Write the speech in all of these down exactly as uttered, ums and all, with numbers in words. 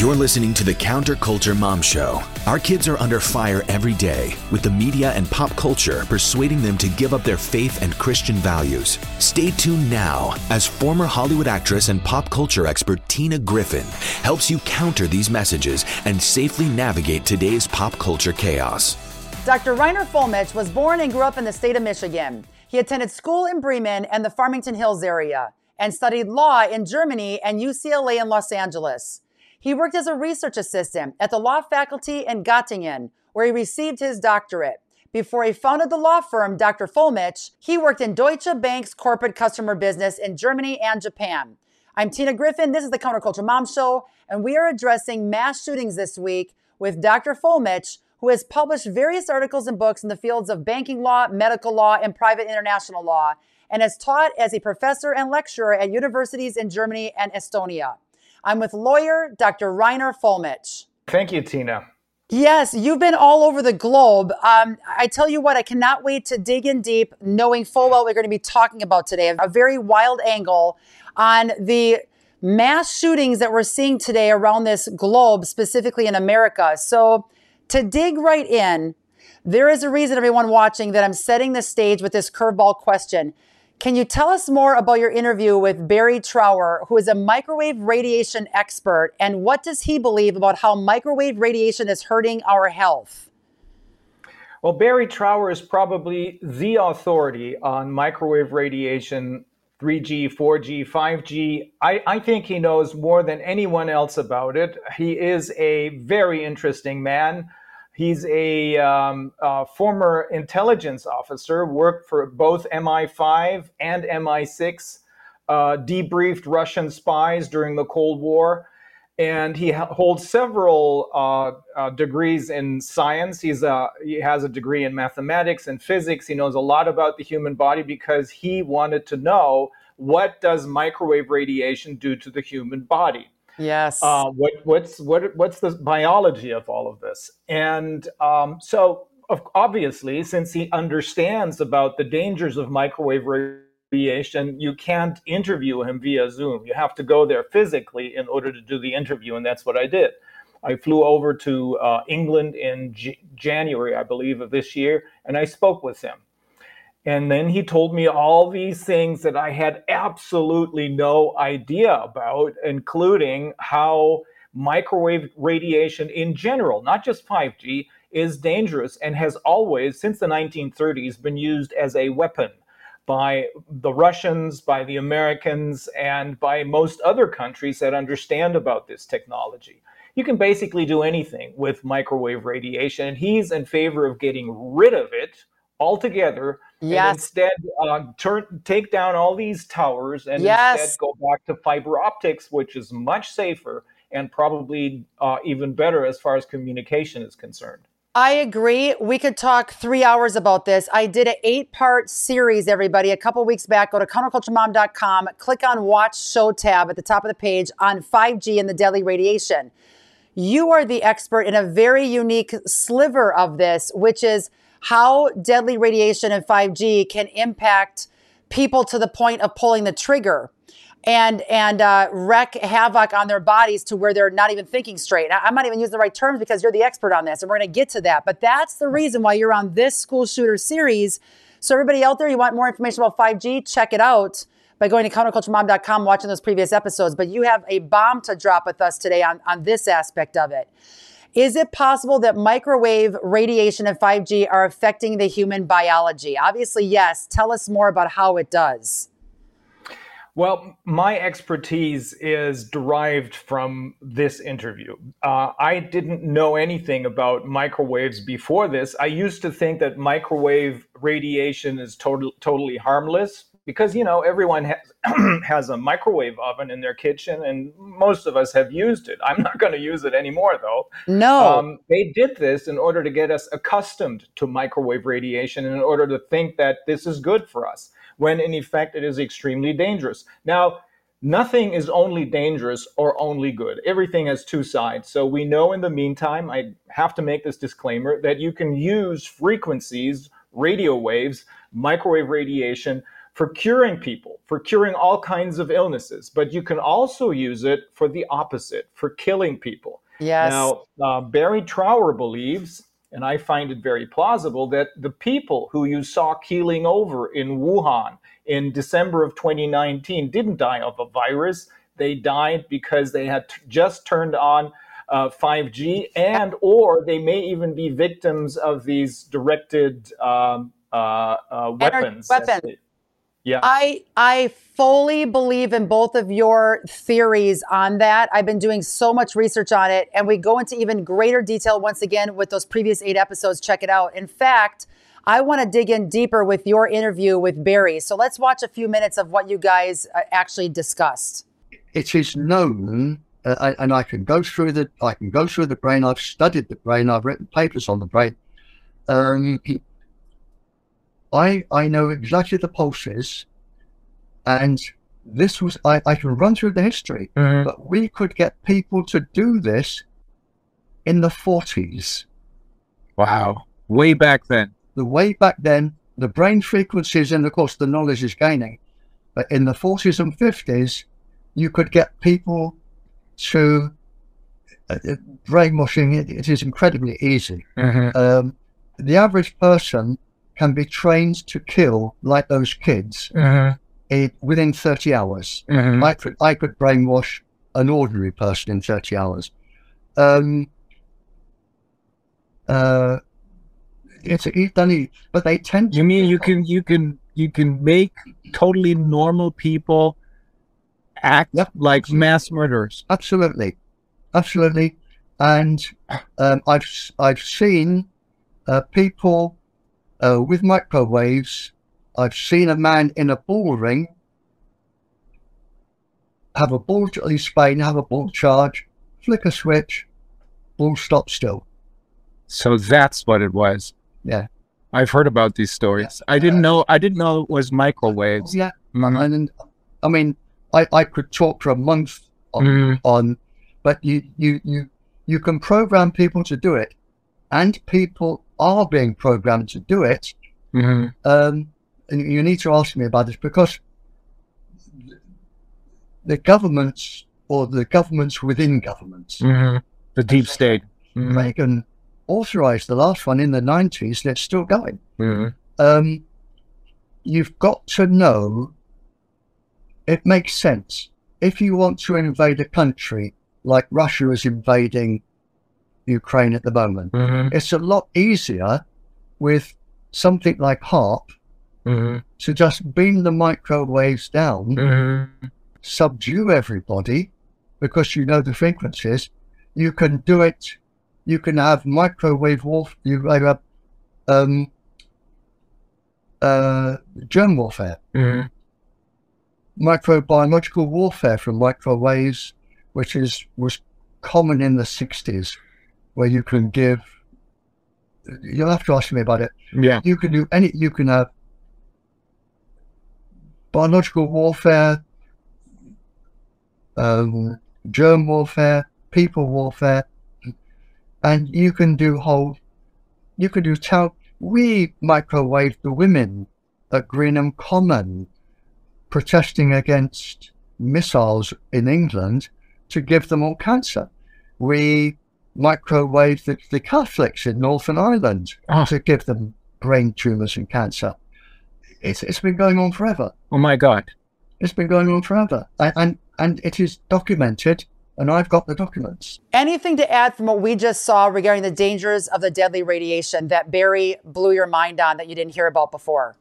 You're listening to the Counter Culture Mom Show. Our kids are under fire every day, with the media and pop culture persuading them to give up their faith and Christian values. Stay tuned now as former Hollywood actress and pop culture expert Tina Griffin helps you counter these messages and safely navigate today's pop culture chaos. Doctor Reiner Fuellmich was born and grew up in the state of Michigan. He attended school in Bremen and the Farmington Hills area and studied law in Germany and U C L A in Los Angeles. He worked as a research assistant at the law faculty in Göttingen, where he received his doctorate. Before he founded the law firm Doctor Fuellmich, he worked in Deutsche Bank's corporate customer business in Germany and Japan. I'm Tina Griffin. This is the Counterculture Mom Show, and we are addressing mass shootings this week with Doctor Fuellmich, who has published various articles and books in the fields of banking law, medical law, and private international law, and has taught as a professor and lecturer at universities in Germany and Estonia. I'm with lawyer Doctor Reiner Fuellmich. Thank you, Tina. Yes, you've been all over the globe. Um, I tell you what, I cannot wait to dig in deep, knowing full well we're going to be talking about today a very wild angle on the mass shootings that we're seeing today around this globe, specifically in America. So to dig right in, there is a reason, everyone watching, that I'm setting the stage with this curveball question. Can you tell us more about your interview with Barrie Trower, who is a microwave radiation expert, and what does he believe about how microwave radiation is hurting our health? Well, Barrie Trower is probably the authority on microwave radiation, three G, four G, five G. I, I think he knows more than anyone else about it. He is a very interesting man. He's a um, uh, former intelligence officer, worked for both M I five and M I six, uh, debriefed Russian spies during the Cold War, and he ha- holds several uh, uh, degrees in science. He's a, he has a degree in mathematics and physics. He knows a lot about the human body because he wanted to know, what does microwave radiation do to the human body? Yes. Uh, what, what's what what's the biology of all of this? And um, so obviously, since he understands about the dangers of microwave radiation, you can't interview him via Zoom. You have to go there physically in order to do the interview, and that's what I did. I flew over to uh, England in G- January, I believe, of this year, and I spoke with him. And then he told me all these things that I had absolutely no idea about, including how microwave radiation in general, not just five G, is dangerous and has always, since the nineteen thirties, been used as a weapon by the Russians, by the Americans, and by most other countries that understand about this technology. You can basically do anything with microwave radiation, and he's in favor of getting rid of it altogether, yes. And instead uh, turn, take down all these towers and yes. instead go back to fiber optics, which is much safer and probably uh, even better as far as communication is concerned. I agree. We could talk three hours about this. I did an eight-part series, everybody, a couple weeks back. Go to counterculture mom dot com, click on Watch Show tab at the top of the page on five G and the deadly radiation. You are the expert in a very unique sliver of this, which is how deadly radiation and five G can impact people to the point of pulling the trigger and and uh, wreak havoc on their bodies to where they're not even thinking straight. I'm not even using the right terms because you're the expert on this, and we're going to get to that. But that's the reason why you're on this school shooter series. So everybody out there, you want more information about five G, check it out by going to counterculture mom dot com, watching those previous episodes. But you have a bomb to drop with us today on, on this aspect of it. Is it possible that microwave radiation and five G are affecting the human biology? Obviously, yes. Tell us more about how it does. Well, my expertise is derived from this interview. Uh, I didn't know anything about microwaves before this. I used to think that microwave radiation is total, totally harmless because, you know, everyone has, has a microwave oven in their kitchen, and most of us have used it. I'm not going to use it anymore, though. No. Um, they did this in order to get us accustomed to microwave radiation in order to think that this is good for us, when in effect it is extremely dangerous. Now, nothing is only dangerous or only good. Everything has two sides. So we know in the meantime, I have to make this disclaimer, that you can use frequencies, radio waves, microwave radiation for curing people, for curing all kinds of illnesses, but you can also use it for the opposite, for killing people. Yes. Now, uh, Barrie Trower believes, and I find it very plausible, that the people who you saw keeling over in Wuhan in December of twenty nineteen didn't die of a virus. They died because they had t- just turned on uh, five G, and or they may even be victims of these directed um, uh, uh, weapons. Weapons. Yeah, I I fully believe in both of your theories on that. I've been doing so much research on it, and we go into even greater detail once again with those previous eight episodes. Check it out. In fact, I want to dig in deeper with your interview with Barrie. So let's watch a few minutes of what you guys uh, actually discussed. It is known, uh, I, and I can go through the I can go through the brain. I've studied the brain. I've written papers on the brain. Um, I, I know exactly the pulses, and this was, I, I can run through the history, mm-hmm. but we could get people to do this in the forties. Wow. Way back then. The way back then, the brain frequencies, and of course the knowledge is gaining, but in the forties and fifties, you could get people to uh, brainwashing. It, it is incredibly easy. Mm-hmm. Um, the average person can be trained to kill like those kids mm-hmm. in, within thirty hours. Mm-hmm. I, could, I could brainwash an ordinary person in thirty hours. Um, uh, it's easy, but they tend. You mean to you can you can you can make totally normal people act yep. like mass murderers? Absolutely, absolutely, and um, I've I've seen uh, people. Uh, with microwaves, I've seen a man in a ball ring have a ball, in Spain, have a ball charge, flick a switch, ball stops still. So that's what it was. Yeah. I've heard about these stories. Yeah. I didn't uh, know, I didn't know it was microwaves. Yeah. Mm-hmm. And I mean, I, I could talk for a month on, mm. on but you, you, you, you can program people to do it, and people are being programmed to do it. Mm-hmm. Um, and you need to ask me about this, because the governments or the governments within governments, mm-hmm. the deep state, mm-hmm. Reagan authorized the last one in the nineties, and it's still going. Mm-hmm. Um, you've got to know, it makes sense. If you want to invade a country like Russia is invading Ukraine at the moment, mm-hmm. it's a lot easier with something like HAARP mm-hmm. to just beam the microwaves down, mm-hmm. subdue everybody, because you know the frequencies. You can do it. You can have microwave warfare. You have um, uh, germ warfare, mm-hmm. microbiological warfare from microwaves, which is was common in the sixties. Where you can give, you'll have to ask me about it. Yeah. You can do any, you can have biological warfare, um, germ warfare, people warfare, and you can do whole, you can do tell, we microwaved the women at Greenham Common protesting against missiles in England to give them all cancer. We microwave the, the Catholics in Northern Ireland oh. to give them brain tumours and cancer. It's it's been going on forever. Oh my God. It's been going on forever. And, and, and it is documented, and I've got the documents. Anything to add from what we just saw regarding the dangers of the deadly radiation that Barrie blew your mind on that you didn't hear about before?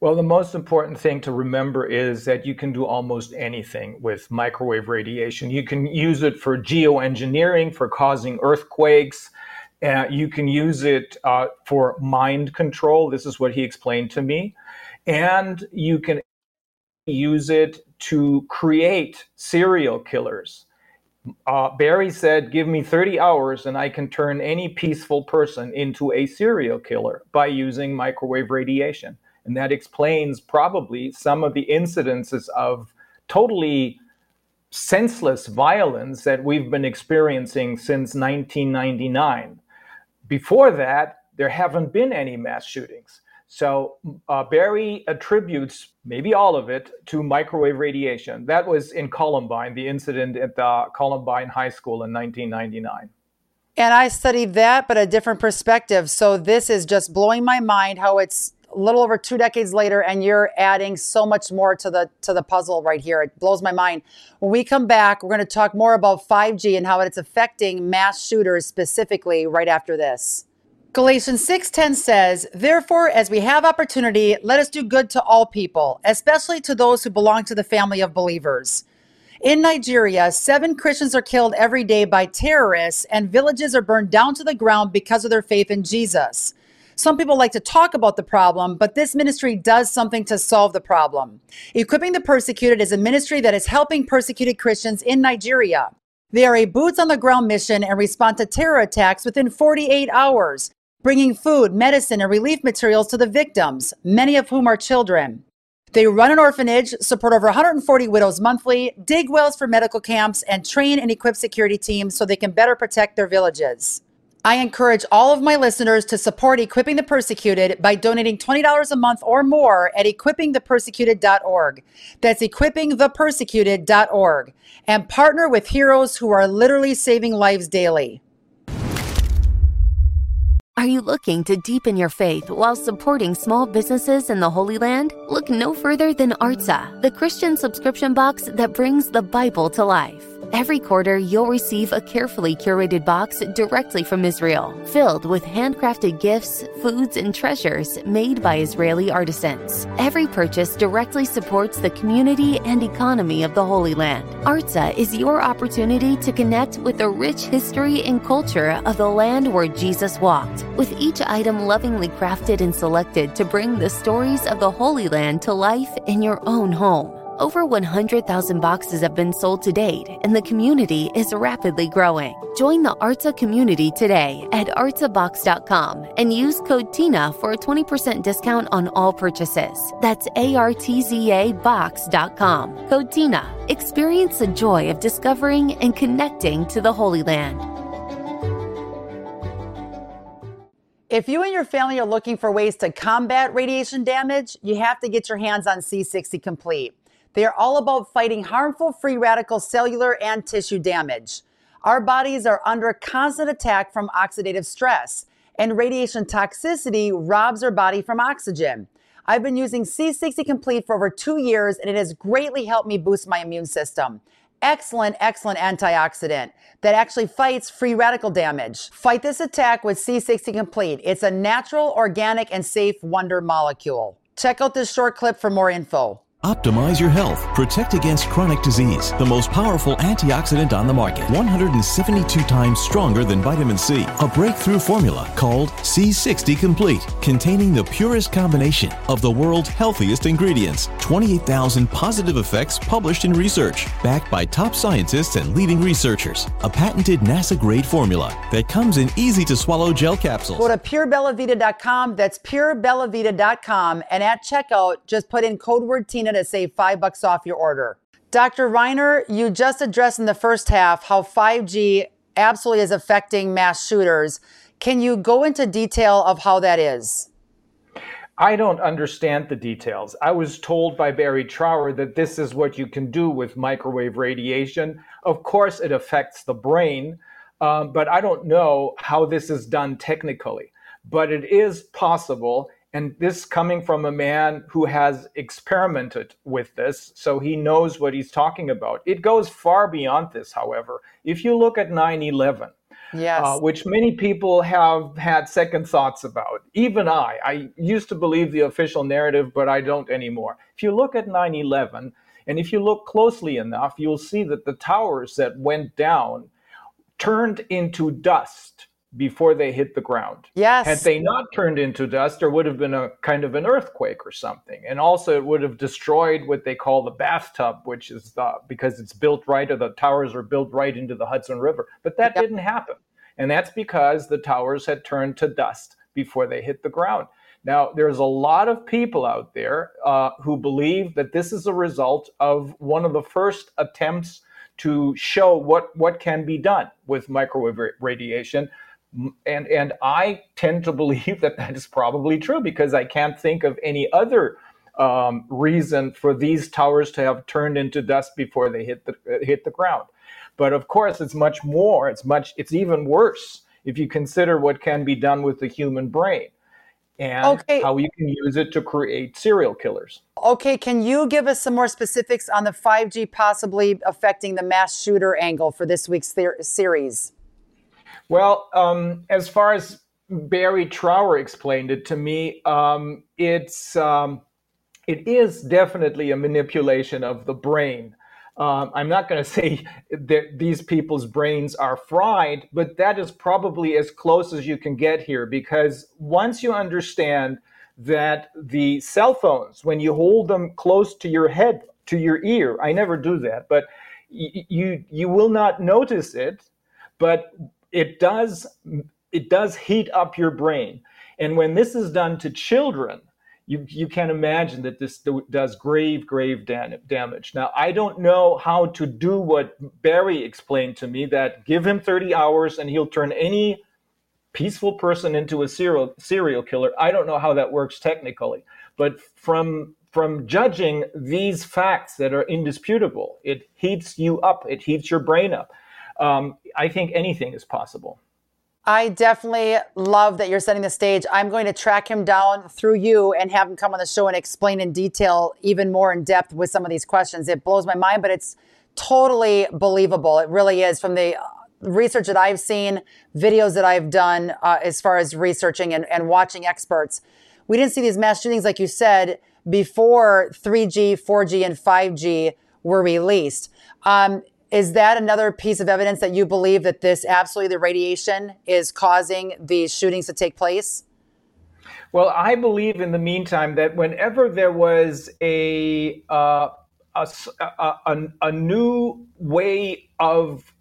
Well, the most important thing to remember is that you can do almost anything with microwave radiation. You can use it for geoengineering, for causing earthquakes. Uh, you can use it uh, for mind control. This is what he explained to me. And you can use it to create serial killers. Uh, Barrie said, give me thirty hours and I can turn any peaceful person into a serial killer by using microwave radiation. And that explains probably some of the incidences of totally senseless violence that we've been experiencing since nineteen ninety-nine. Before that, there haven't been any mass shootings. So uh, Barrie attributes maybe all of it to microwave radiation. That was in Columbine, the incident at the Columbine High School in nineteen ninety-nine. And I studied that, but a different perspective. So this is just blowing my mind how it's a little over two decades later and you're adding so much more to the to the puzzle right here. It blows my mind. When we come back, we're going to talk more about five G and how it's affecting mass shooters specifically right after this. Galatians six ten says, "Therefore, as we have opportunity, let us do good to all people, especially to those who belong to the family of believers." In Nigeria, seven Christians are killed every day by terrorists, and villages are burned down to the ground because of their faith in Jesus. Some people like to talk about the problem, but this ministry does something to solve the problem. Equipping the Persecuted is a ministry that is helping persecuted Christians in Nigeria. They are a boots-on-the-ground mission and respond to terror attacks within forty-eight hours. Bringing food, medicine, and relief materials to the victims, many of whom are children. They run an orphanage, support over one hundred forty widows monthly, dig wells for medical camps, and train and equip security teams so they can better protect their villages. I encourage all of my listeners to support Equipping the Persecuted by donating twenty dollars a month or more at equipping the persecuted dot org. That's equipping the persecuted dot org. And partner with heroes who are literally saving lives daily. Are you looking to deepen your faith while supporting small businesses in the Holy Land? Look no further than Artza, the Christian subscription box that brings the Bible to life. Every quarter, you'll receive a carefully curated box directly from Israel, filled with handcrafted gifts, foods, and treasures made by Israeli artisans. Every purchase directly supports the community and economy of the Holy Land. Artza is your opportunity to connect with the rich history and culture of the land where Jesus walked, with each item lovingly crafted and selected to bring the stories of the Holy Land to life in your own home. Over one hundred thousand boxes have been sold to date, and the community is rapidly growing. Join the Artza community today at artza box dot com and use code TINA for a twenty percent discount on all purchases. That's A R T Z A box dot com. Code TINA. Experience the joy of discovering and connecting to the Holy Land. If you and your family are looking for ways to combat radiation damage, you have to get your hands on C sixty Complete. They are all about fighting harmful free radical cellular and tissue damage. Our bodies are under constant attack from oxidative stress, and radiation toxicity robs our body from oxygen. I've been using C sixty Complete for over two years, and it has greatly helped me boost my immune system. Excellent, excellent antioxidant that actually fights free radical damage. Fight this attack with C sixty Complete. It's a natural, organic, and safe wonder molecule. Check out this short clip for more info. Optimize your health. Protect against chronic disease. The most powerful antioxidant on the market. one hundred seventy-two times stronger than vitamin C. A breakthrough formula called C sixty Complete, containing the purest combination of the world's healthiest ingredients. twenty-eight thousand positive effects published in research, backed by top scientists and leading researchers. A patented NASA-grade formula that comes in easy-to-swallow gel capsules. Go to pure bella vita dot com. That's pure bella vita dot com. And at checkout, just put in code word TINA to save five bucks off your order. Doctor Reiner, you just addressed in the first half how five G absolutely is affecting mass shooters. Can you go into detail of how that is? I don't understand the details. I was told by Barrie Trower that this is what you can do with microwave radiation. Of course, it affects the brain, um, but I don't know how this is done technically. But it is possible. And this coming from a man who has experimented with this, so he knows what he's talking about. It goes far beyond this, however. If you look at nine eleven, yes. uh, which many people have had second thoughts about, even I, I used to believe the official narrative, but I don't anymore. If you look at nine eleven, and if you look closely enough, you'll see that the towers that went down turned into dust before they hit the ground. Yes. Had they not turned into dust, there would have been a kind of an earthquake or something. And also it would have destroyed what they call the bathtub, which is the, because it's built right, or the towers are built right into the Hudson River. But that yep. didn't happen. And that's because the towers had turned to dust before they hit the ground. Now, there's a lot of people out there uh, who believe that this is a result of one of the first attempts to show what, what can be done with microwave radiation. And and I tend to believe that that is probably true, because I can't think of any other um, reason for these towers to have turned into dust before they hit the uh, hit the ground. But of course, it's much more. It's much. It's even worse if you consider what can be done with the human brain and okay. how you can use it to create serial killers. Okay, can you give us some more specifics on the five G possibly affecting the mass shooter angle for this week's ther- series? Well, um, as far as Barrie Trower explained it to me, um, it's um, it is definitely a manipulation of the brain. Um, I'm not going to say that these people's brains are fried, but that is probably as close as you can get here, because once you understand that the cell phones, when you hold them close to your head, to your ear, I never do that, but y- you you will not notice it, but It does it does heat up your brain. And when this is done to children, you, you can imagine that this does grave, grave damage. Now, I don't know how to do what Barrie explained to me, that give him thirty hours and he'll turn any peaceful person into a serial serial killer. I don't know how that works technically. But from from judging these facts that are indisputable, it heats you up, it heats your brain up. Um, I think anything is possible. I definitely love that you're setting the stage. I'm going to track him down through you and have him come on the show and explain in detail, even more in depth with some of these questions. It blows my mind, but it's totally believable. It really is, from the research that I've seen, videos that I've done uh, as far as researching and, and watching experts. We didn't see these mass shootings, like you said, before three G, four G, and five G were released. Um, Is that another piece of evidence that you believe that this absolutely the radiation is causing these shootings to take place? Well, I believe in the meantime that whenever there was a uh, a, a, a new way of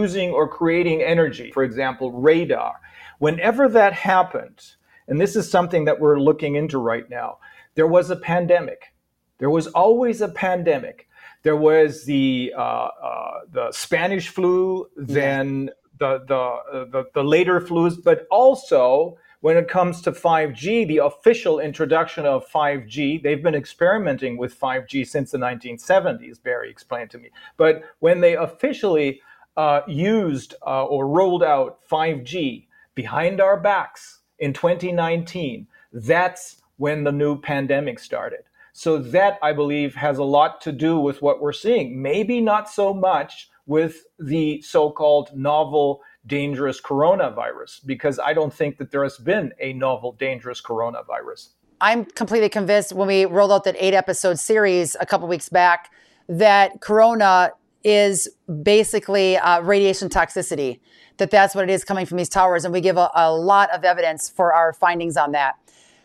using or creating energy, for example, radar, whenever that happened, and this is something that we're looking into right now, there was a pandemic. There was always a pandemic. There was the uh, uh, the Spanish flu, then the the, uh, the the later flus, but also when it comes to five G, the official introduction of five G, they've been experimenting with five G since the nineteen seventies, Barrie explained to me. But when they officially uh, used uh, or rolled out five G behind our backs in twenty nineteen, that's when the new pandemic started. So that, I believe, has a lot to do with what we're seeing. Maybe not so much with the so-called novel dangerous coronavirus, because I don't think that there has been a novel dangerous coronavirus. I'm completely convinced when we rolled out that eight-episode series a couple weeks back that corona is basically uh, radiation toxicity, that that's what it is coming from these towers. And we give a, a lot of evidence for our findings on that.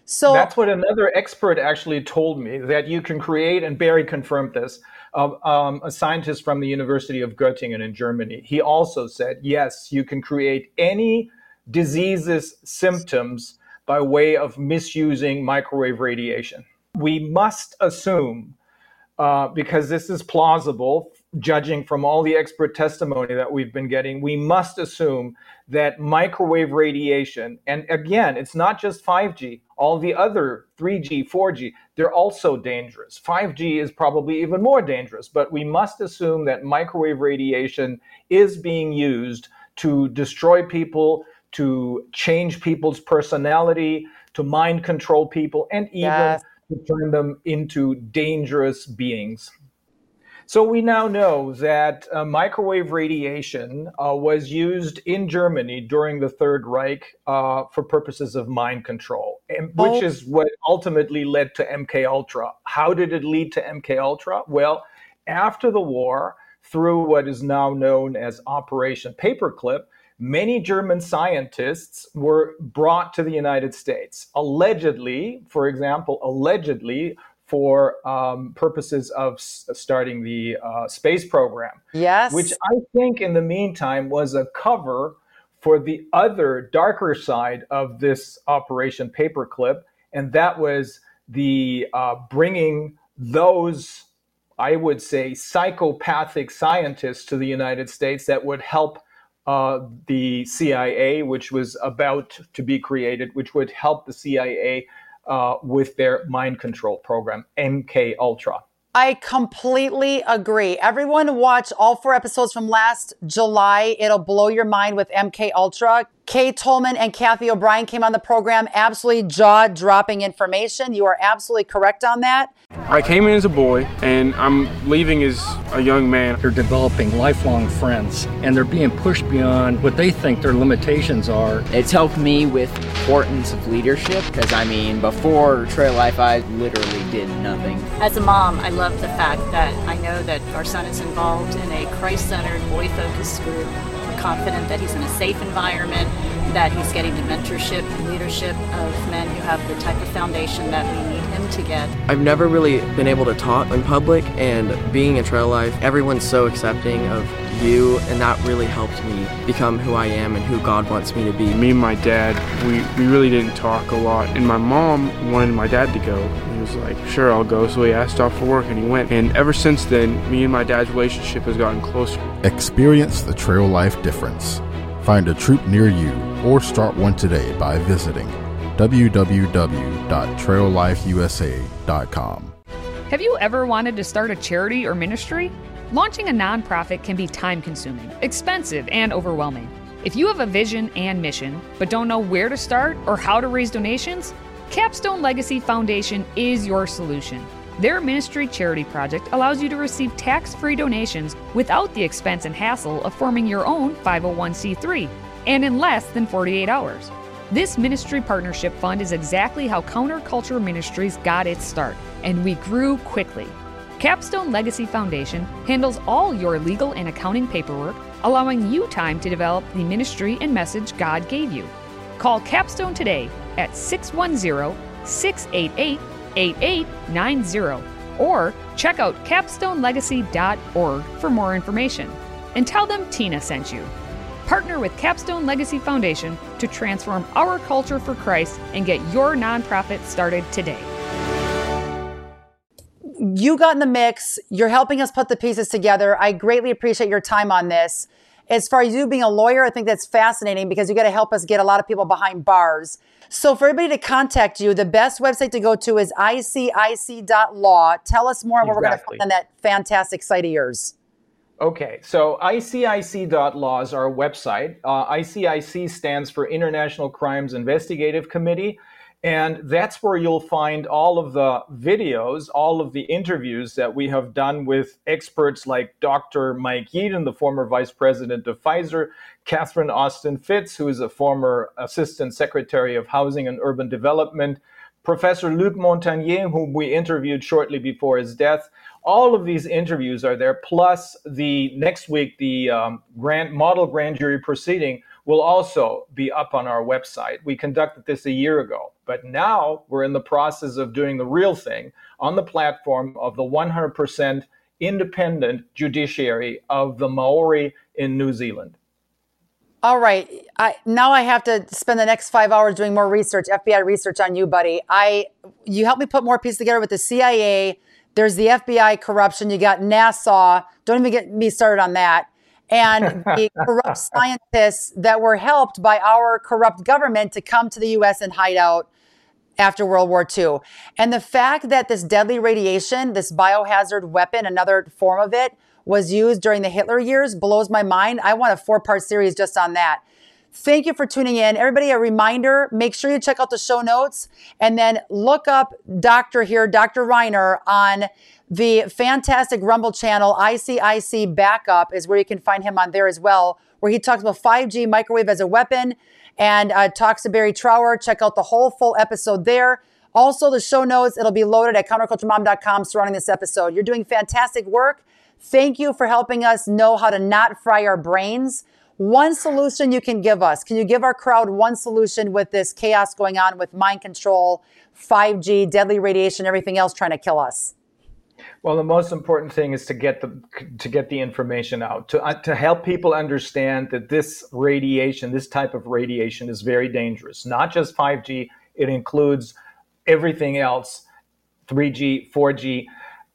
So that's what another expert actually told me, that you can create, and Barrie confirmed this, uh, um, a scientist from the University of Göttingen in Germany. He also said, yes, you can create any disease's symptoms by way of misusing microwave radiation. We must assume, uh, because this is plausible, judging from all the expert testimony that we've been getting, we must assume that microwave radiation, and again, it's not just five G, all the other three G, four G, they're also dangerous. five G is probably even more dangerous, but we must assume that microwave radiation is being used to destroy people, to change people's personality, to mind control people, and even yes. to turn them into dangerous beings. So we now know that uh, microwave radiation uh, was used in Germany during the Third Reich uh, for purposes of mind control, and, oh. which is what ultimately led to MKUltra. How did it lead to MKUltra? Well, after the war, through what is now known as Operation Paperclip, many German scientists were brought to the United States, allegedly, for example, allegedly, for um, purposes of s- starting the uh, space program. Yes. Which I think in the meantime was a cover for the other darker side of this Operation Paperclip. And that was the uh, bringing those, I would say, psychopathic scientists to the United States that would help uh, the C I A, which was about to be created, which would help the C I A uh, with their mind control program, MKUltra. I completely agree. Everyone watch all four episodes from last July. It'll blow your mind with MKUltra. Kay Tolman and Kathy O'Brien came on the program. Absolutely jaw-dropping information. You are absolutely correct on that. I came in as a boy, and I'm leaving as a young man. They're developing lifelong friends, and they're being pushed beyond what they think their limitations are. It's helped me with importance of leadership, because, I mean, before Trail Life, I literally did nothing. As a mom, I love the fact that I know that our son is involved in a Christ-centered, boy-focused group. Confident that he's in a safe environment, that he's getting the mentorship and leadership of men who have the type of foundation that we need him to get. I've never really been able to talk in public, and being a Trail Life, everyone's so accepting of you, and that really helped me become who I am and who God wants me to be. Me and my dad, we, we really didn't talk a lot, and my mom wanted my dad to go. He was like, sure, I'll go, so he asked off for work and he went. And ever since then, me and my dad's relationship has gotten closer. Experience the Trail Life difference. Find a troop near you or start one today by visiting w w w dot trail life u s a dot com. Have you ever wanted to start a charity or ministry? Launching a nonprofit can be time-consuming, expensive, and overwhelming. If you have a vision and mission, but don't know where to start or how to raise donations, Capstone Legacy Foundation is your solution. Their ministry charity project allows you to receive tax-free donations without the expense and hassle of forming your own five oh one c three, and in less than forty-eight hours. This ministry partnership fund is exactly how Counter Culture Ministries got its start, and we grew quickly. Capstone Legacy Foundation handles all your legal and accounting paperwork, allowing you time to develop the ministry and message God gave you. Call Capstone today at six one zero, six eight eight, eight eight nine zero or check out capstone legacy dot org for more information. And tell them Tina sent you. Partner with Capstone Legacy Foundation to transform our culture for Christ and get your nonprofit started today. You got in the mix. You're helping us put the pieces together. I greatly appreciate your time on this. As far as you being a lawyer, I think that's fascinating because you got to help us get a lot of people behind bars. So for everybody to contact you, the best website to go to is I C I C dot law. Tell us more on what exactly. We're going to find on that fantastic site of yours. Okay, so I C I C dot law is our website. Uh, I C I C stands for International Crimes Investigative Committee. And that's where you'll find all of the videos, all of the interviews that we have done with experts like Doctor Mike Yeadon, the former vice president of Pfizer, Catherine Austin-Fitz, who is a former assistant secretary of Housing and Urban Development, Professor Luc Montagnier, whom we interviewed shortly before his death. All of these interviews are there, plus the next week, the um, grand model grand jury proceeding will also be up on our website. We conducted this a year ago, but now we're in the process of doing the real thing on the platform of the one hundred percent independent judiciary of the Maori in New Zealand. All right, I, now I have to spend the next five hours doing more research, F B I research on you, buddy. I, you helped me put more pieces together with the C I A. There's the F B I corruption. You got NASA. Don't even get me started on that. And the corrupt scientists that were helped by our corrupt government to come to the U S and hide out after World War Two. And the fact that this deadly radiation, this biohazard weapon, another form of it, was used during the Hitler years blows my mind. I want a four-part series just on that. Thank you for tuning in. Everybody, a reminder, make sure you check out the show notes and then look up Doctor here, Doctor Reiner, on the fantastic Rumble channel. I C I C Backup is where you can find him on there as well, where he talks about five G microwave as a weapon and uh, talks to Barrie Trower. Check out the whole full episode there. Also, the show notes, it'll be loaded at counter culture mom dot com surrounding this episode. You're doing fantastic work. Thank you for helping us know how to not fry our brains. One solution you can give us. Can you give our crowd one solution with this chaos going on with mind control, five G, deadly radiation, everything else trying to kill us? Well, the most important thing is to get the to get the information out, to uh, to help people understand that this radiation, this type of radiation is very dangerous. Not just five G, it includes everything else, three G, four G.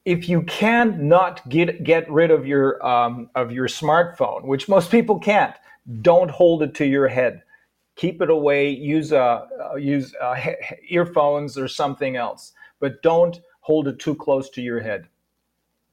if you cannot get get rid of your um, of your smartphone, which most people can't, don't hold it to your head. Keep it away. Use a uh, use uh, earphones or something else, but don't hold it too close to your head.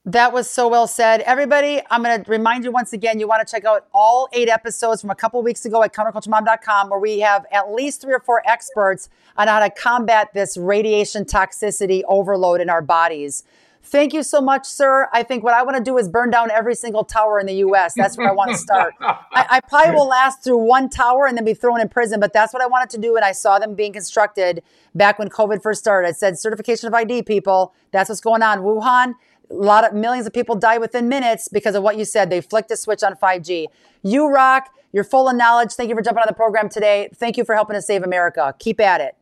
That was so well said. Everybody, I'm going to remind you once again, you want to check out all eight episodes from a couple of weeks ago at counter culture mom dot com, where we have at least three or four experts on how to combat this radiation toxicity overload in our bodies. Thank you so much, sir. I think what I want to do is burn down every single tower in the U S. That's where I want to start. I, I probably will last through one tower and then be thrown in prison, but that's what I wanted to do. And I saw them being constructed back when COVID first started. I said, certification of I D, people. That's what's going on. Wuhan. A lot of millions of people die within minutes because of what you said. They flicked a switch on five G. You rock. You're full of knowledge. Thank you for jumping on the program today. Thank you for helping us save America. Keep at it.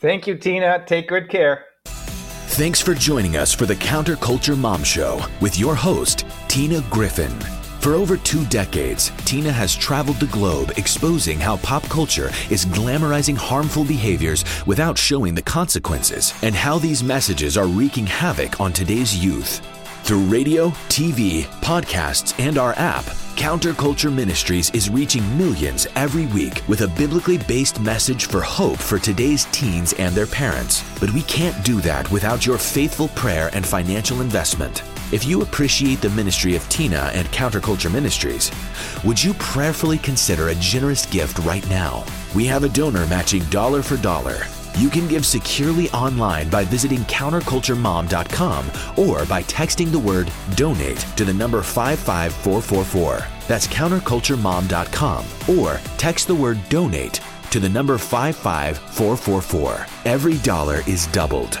Thank you, Tina. Take good care. Thanks for joining us for the Counter Culture Mom Show with your host, Tina Griffin. For over two decades, Tina has traveled the globe exposing how pop culture is glamorizing harmful behaviors without showing the consequences, and how these messages are wreaking havoc on today's youth. Through radio, T V, podcasts, and our app, Counter Culture Ministries is reaching millions every week with a biblically based message for hope for today's teens and their parents. But we can't do that without your faithful prayer and financial investment. If you appreciate the ministry of Tina and Counterculture Ministries, would you prayerfully consider a generous gift right now? We have a donor matching dollar for dollar. You can give securely online by visiting counter culture mom dot com or by texting the word donate to the number five five four four four. That's counter culture mom dot com, or text the word donate to the number five five four four four. Every dollar is doubled.